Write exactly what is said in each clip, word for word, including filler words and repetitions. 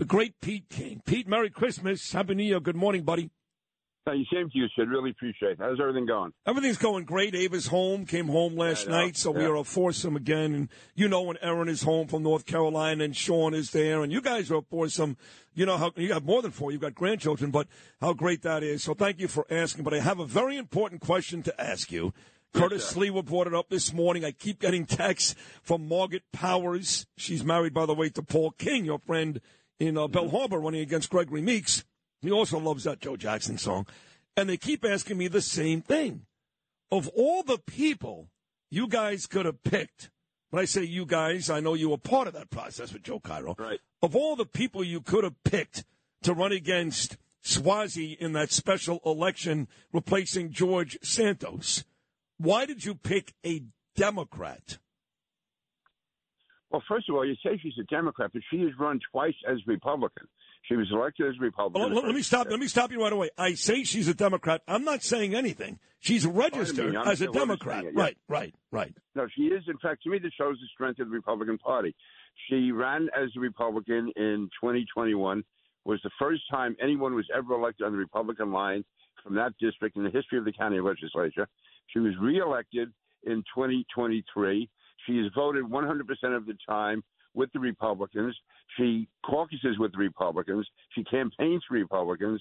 the great Pete King. Pete, Merry Christmas. Happy New Year. Good morning, buddy. Hey, same to you, Sid. Really appreciate it. How's everything going? Everything's going great. Ava's home, came home last night, so yeah. we are a foursome again. And you know when Aaron is home from North Carolina and Sean is there, and you guys are a foursome. You know how you have more than four. You've got grandchildren, but how great that is. So thank you for asking. But I have a very important question to ask you. Curtis Lee brought it up this morning. I keep getting texts from Margaret Powers. She's married, by the way, to Paul King, your friend in uh, Belle Harbor, running against Gregory Meeks. He also loves that Joe Jackson song. And they keep asking me the same thing. Of all the people you guys could have picked, when I say you guys, I know you were part of that process with Joe Cairo. Right. Of all the people you could have picked to run against Suozzi in that special election replacing George Santos, why did you pick a Democrat? Well, first of all, you say she's a Democrat, but she has run twice as Republican. She was elected as Republican. Let, let me stop. Let me stop you right away. I say she's a Democrat. I'm not saying anything. She's registered oh, I mean, as a Democrat. It, yeah. Right, right, right. No, she is. In fact, to me, this shows the strength of the Republican Party. She ran as a Republican in twenty twenty-one. Was the first time anyone was ever elected on the Republican line from that district in the history of the county legislature. She was reelected in twenty twenty-three. She is voted one hundred percent of the time with the Republicans. She caucuses with the Republicans. She campaigns for Republicans.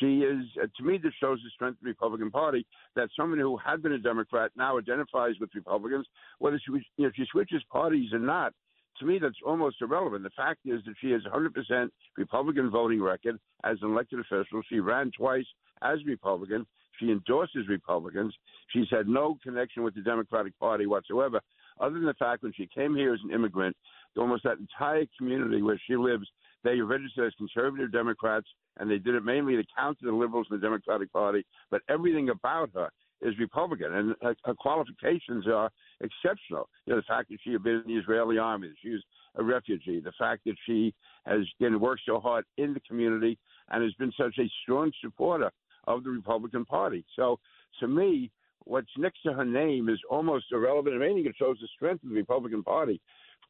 She is, uh, to me, this shows the strength of the Republican Party, that someone who had been a Democrat now identifies with Republicans, whether she, you know, she switches parties or not. To me, that's almost irrelevant. The fact is that she has one hundred percent Republican voting record as an elected official. She ran twice as Republican. She endorses Republicans. She's had no connection with the Democratic Party whatsoever, other than the fact when she came here as an immigrant, almost that entire community where she lives, they registered as conservative Democrats, and they did it mainly to counter the liberals in the Democratic Party. But everything about her is Republican, and her, her qualifications are exceptional. You know, the fact that she had been in the Israeli army, that she was a refugee, the fact that she has been worked so hard in the community and has been such a strong supporter of the Republican Party. So, to me, what's next to her name is almost irrelevant. If anything, it shows the strength of the Republican Party.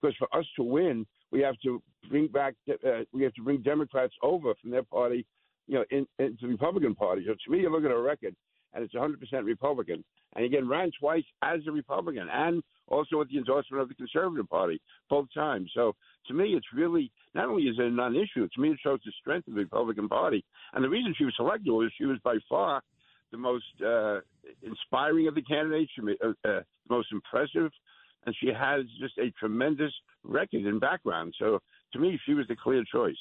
Because for us to win, we have to bring back, uh, we have to bring Democrats over from their party, you know, into in the Republican Party. So to me, you look at her record, and it's one hundred percent Republican. And again, ran twice as a Republican, and also with the endorsement of the Conservative Party both times. So to me, it's really, not only is it a non-issue, to me, it shows the strength of the Republican Party. And the reason she was selected was she was by far the most uh, inspiring of the candidates, she, uh, uh, the most impressive. And she has just a tremendous record and background. So, to me, she was the clear choice.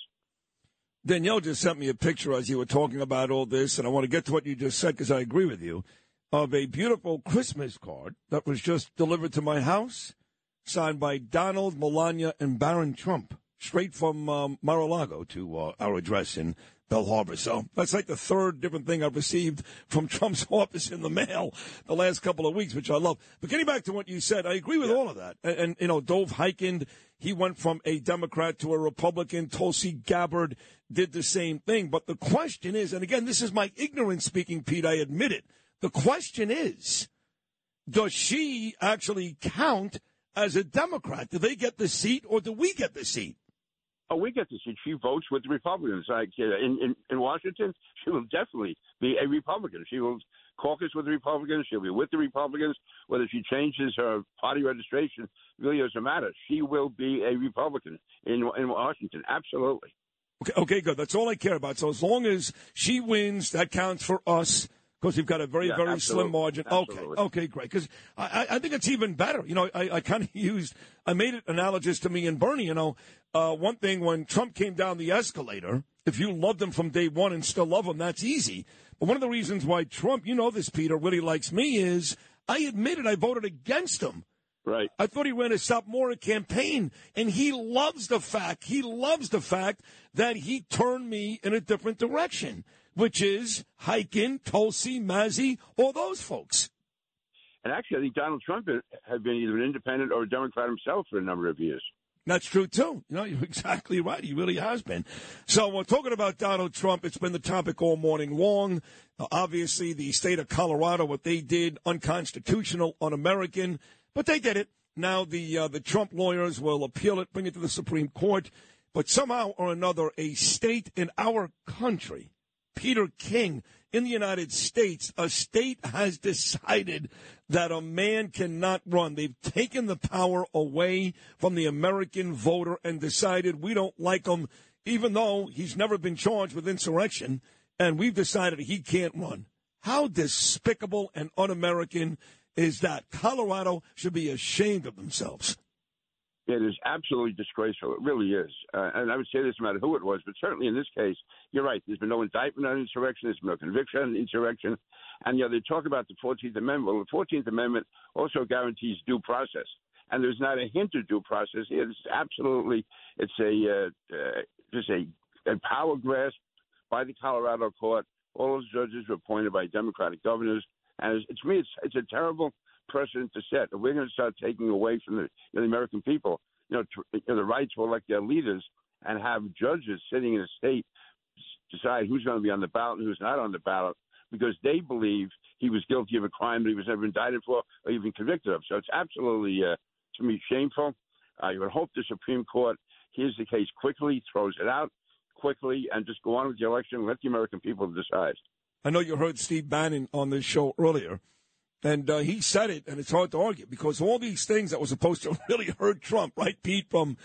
Danielle just sent me a picture as you were talking about all this, and I want to get to what you just said because I agree with you, of a beautiful Christmas card that was just delivered to my house, signed by Donald, Melania, and Barron Trump, straight from um, Mar-a-Lago to uh, our address in Belle Harbor. So that's like the third different thing I've received from Trump's office in the mail the last couple of weeks, which I love. But getting back to what you said, I agree with yeah. all of that. And, and, you know, Dov Hikind, he went from a Democrat to a Republican. Tulsi Gabbard did the same thing. But the question is, and again, this is my ignorance speaking, Pete, I admit it. The question is, does she actually count as a Democrat? Do they get the seat or do we get the seat? Oh, we get to see. She votes with the Republicans. Like in, in, in Washington, she will definitely be a Republican. She will caucus with the Republicans. She'll be with the Republicans. Whether she changes her party registration really doesn't matter. She will be a Republican in in Washington. Absolutely. Okay, okay, good. That's all I care about. So as long as she wins, that counts for us. Because we've got a very, yeah, very absolutely. slim margin. Absolutely. Okay, okay, great. Because I, I think it's even better. You know, I, I kind of used, I made it analogous to me and Bernie. You know, uh, one thing when Trump came down the escalator, if you loved him from day one and still love him, that's easy. But one of the reasons why Trump, you know this, Peter, really likes me is I admitted I voted against him. Right. I thought he ran a sophomore campaign, and he loves the fact, he loves the fact that he turned me in a different direction, which is Hikind, Tulsi, Mazi, all those folks. And actually, I think Donald Trump had been either an independent or a Democrat himself for a number of years. That's true, too. You know, you're exactly right. He really has been. So we're talking about Donald Trump. It's been the topic all morning long. Uh, obviously, the state of Colorado, what they did, unconstitutional, un-American. But they did it. Now the uh, the Trump lawyers will appeal it, bring it to the Supreme Court. But somehow or another, a state in our country, Peter King in the United States, a state has decided that a man cannot run. They've taken the power away from the American voter and decided we don't like him, even though he's never been charged with insurrection, and we've decided he can't run. How despicable and un-American is that? Colorado should be ashamed of themselves. It is absolutely disgraceful. It really is. Uh, and I would say this no matter who it was, but certainly in this case, you're right. There's been no indictment on insurrection. There's been no conviction on insurrection. And, you know, they talk about the fourteenth Amendment. Well, the fourteenth Amendment also guarantees due process. And there's not a hint of due process here. It's absolutely, it's a, uh, uh, just a, a power grasp by the Colorado court. All those judges were appointed by Democratic governors. And it's, to me, it's, it's a terrible precedent to set. We're going to start taking away from the, you know, the American people, you know, tr- you know, the right to elect their leaders and have judges sitting in a state decide who's going to be on the ballot and who's not on the ballot because they believe he was guilty of a crime that he was never indicted for or even convicted of. So it's absolutely, uh, to me, shameful. I would hope the Supreme Court hears the case quickly, throws it out quickly, and just go on with the election and let the American people decide. I know you heard Steve Bannon on this show earlier. And uh, he said it, and it's hard to argue, because all these things that were supposed to really hurt Trump, right, Pete, from,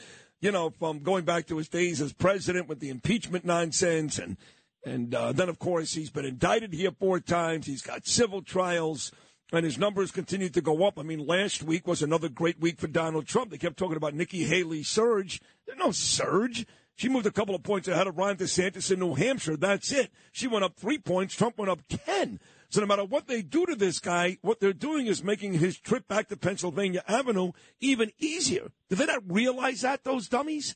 you know, from going back to his days as president with the impeachment nonsense. And and uh, then, of course, he's been indicted here four times. He's got civil trials, and his numbers continue to go up. I mean, last week was another great week for Donald Trump. They kept talking about Nikki Haley's surge. There's no surge. She moved a couple of points ahead of Ron DeSantis in New Hampshire. That's it. She went up three points. Trump went up ten. So no matter what they do to this guy, what they're doing is making his trip back to Pennsylvania Avenue even easier. Do they not realize that, those dummies?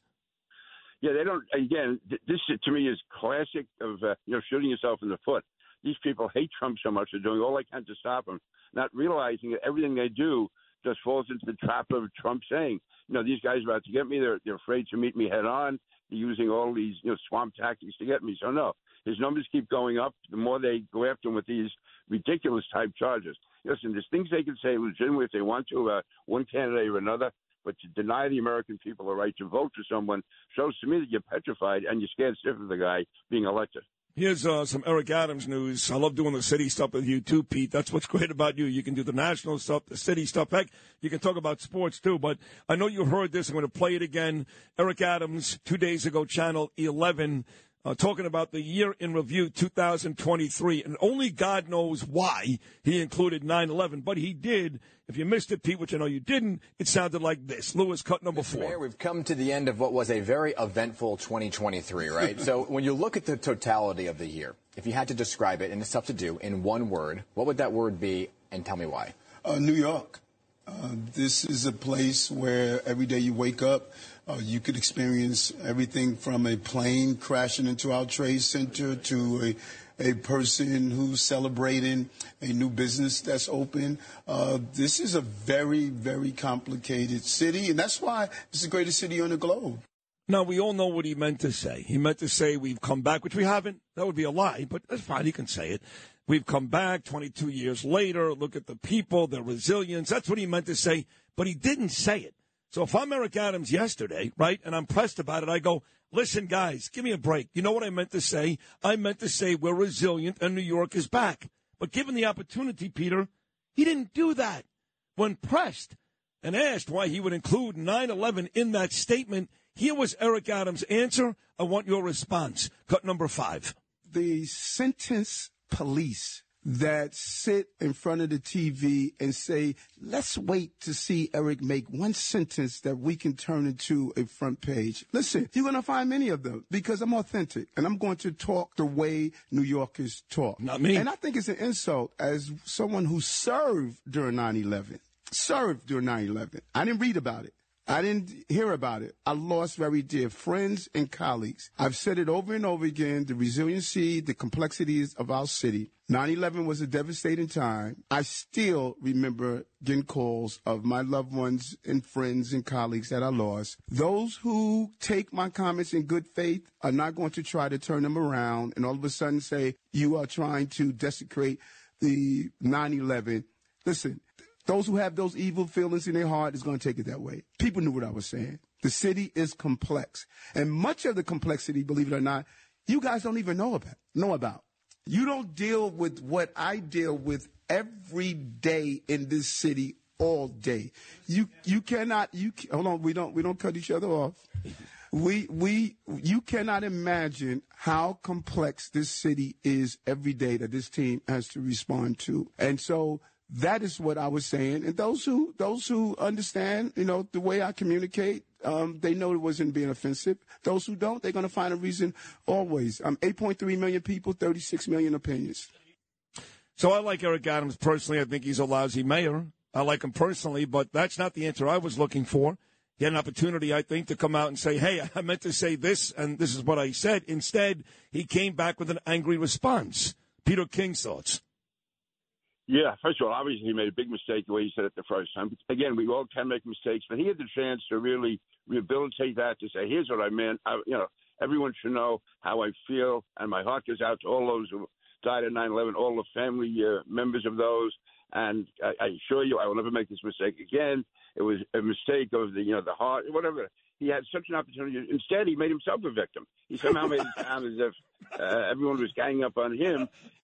Yeah, they don't. Again, this to me is classic of uh, you know shooting yourself in the foot. These people hate Trump so much; they're doing all they can to stop him, not realizing that everything they do just falls into the trap of Trump saying, "You know, these guys are out to get me. They're they're afraid to meet me head on. They're using all these you know swamp tactics to get me." So no. His numbers keep going up the more they go after him with these ridiculous type charges. Listen, there's things they can say legitimately if they want to, uh, one candidate or another, but to deny the American people the right to vote for someone shows to me that you're petrified and you're scared stiff of the guy being elected. Here's uh, some Eric Adams news. I love doing the city stuff with you too, Pete. That's what's great about you. You can do the national stuff, the city stuff. Heck, you can talk about sports too. But I know you heard this. I'm going to play it again. Eric Adams, two days ago, Channel eleven. Uh, talking about the year in review two thousand twenty-three, and only God knows why he included nine eleven, but he did. If you missed it, Pete, which I know you didn't, it sounded like this. Lewis, cut number four. Mister Mayor, we've come to the end of what was a very eventful twenty twenty-three, right? So when you look at the totality of the year, if you had to describe it, and it's tough to do, in one word, what would that word be, and tell me why? Uh, New York. Uh, this is a place where every day you wake up, Uh, you could experience everything from a plane crashing into our trade center to a, a person who's celebrating a new business that's open. Uh, this is a very, very complicated city, and that's why it's the greatest city on the globe. Now, we all know what he meant to say. He meant to say we've come back, which we haven't. That would be a lie, but that's fine. He can say it. We've come back twenty-two years later. Look at the people, their resilience. That's what he meant to say, but he didn't say it. So if I'm Eric Adams yesterday, right, and I'm pressed about it, I go, listen, guys, give me a break. You know what I meant to say? I meant to say we're resilient and New York is back. But given the opportunity, Peter, he didn't do that. When pressed and asked why he would include nine eleven in that statement, here was Eric Adams' answer. I want your response. Cut number five. The sentence police that sit in front of the T V and say, let's wait to see Eric make one sentence that we can turn into a front page. Listen, you're going to find many of them because I'm authentic and I'm going to talk the way New Yorkers talk. Not me. And I think it's an insult as someone who served during nine eleven, served during nine eleven. I didn't read about it. I didn't hear about it. I lost very dear friends and colleagues. I've said it over and over again, the resiliency, the complexities of our city. nine eleven was a devastating time. I still remember getting calls of my loved ones and friends and colleagues that I lost. Those who take my comments in good faith are not going to try to turn them around and all of a sudden say, you are trying to desecrate the nine eleven. Listen. Those who have those evil feelings in their heart is going to take it that way. People knew what I was saying. The city is complex. And much of the complexity, believe it or not, you guys don't even know about. Know about. You don't deal with what I deal with every day in this city all day. You you cannot you hold on, we don't we don't cut each other off. We we you cannot imagine how complex this city is every day that this team has to respond to. And so that is what I was saying. And those who those who understand, you know, the way I communicate, um, they know it wasn't being offensive. Those who don't, they're going to find a reason always. Um, eight point three million people, thirty-six million opinions. So I like Eric Adams personally. I think he's a lousy mayor. I like him personally, but that's not the answer I was looking for. He had an opportunity, I think, to come out and say, hey, I meant to say this, and this is what I said. Instead, he came back with an angry response. Peter King's thoughts. Yeah, first of all, obviously he made a big mistake the way he said it the first time. Again, we all can make mistakes, but he had the chance to really rehabilitate that, to say, here's what I meant. I, you know, everyone should know how I feel, and my heart goes out to all those who died at nine eleven, all the family uh, members of those, and I, I assure you I will never make this mistake again. It was a mistake of the, you know, the heart, whatever. He had such an opportunity. Instead, he made himself a victim. He somehow made it sound as if uh, everyone was ganging up on him.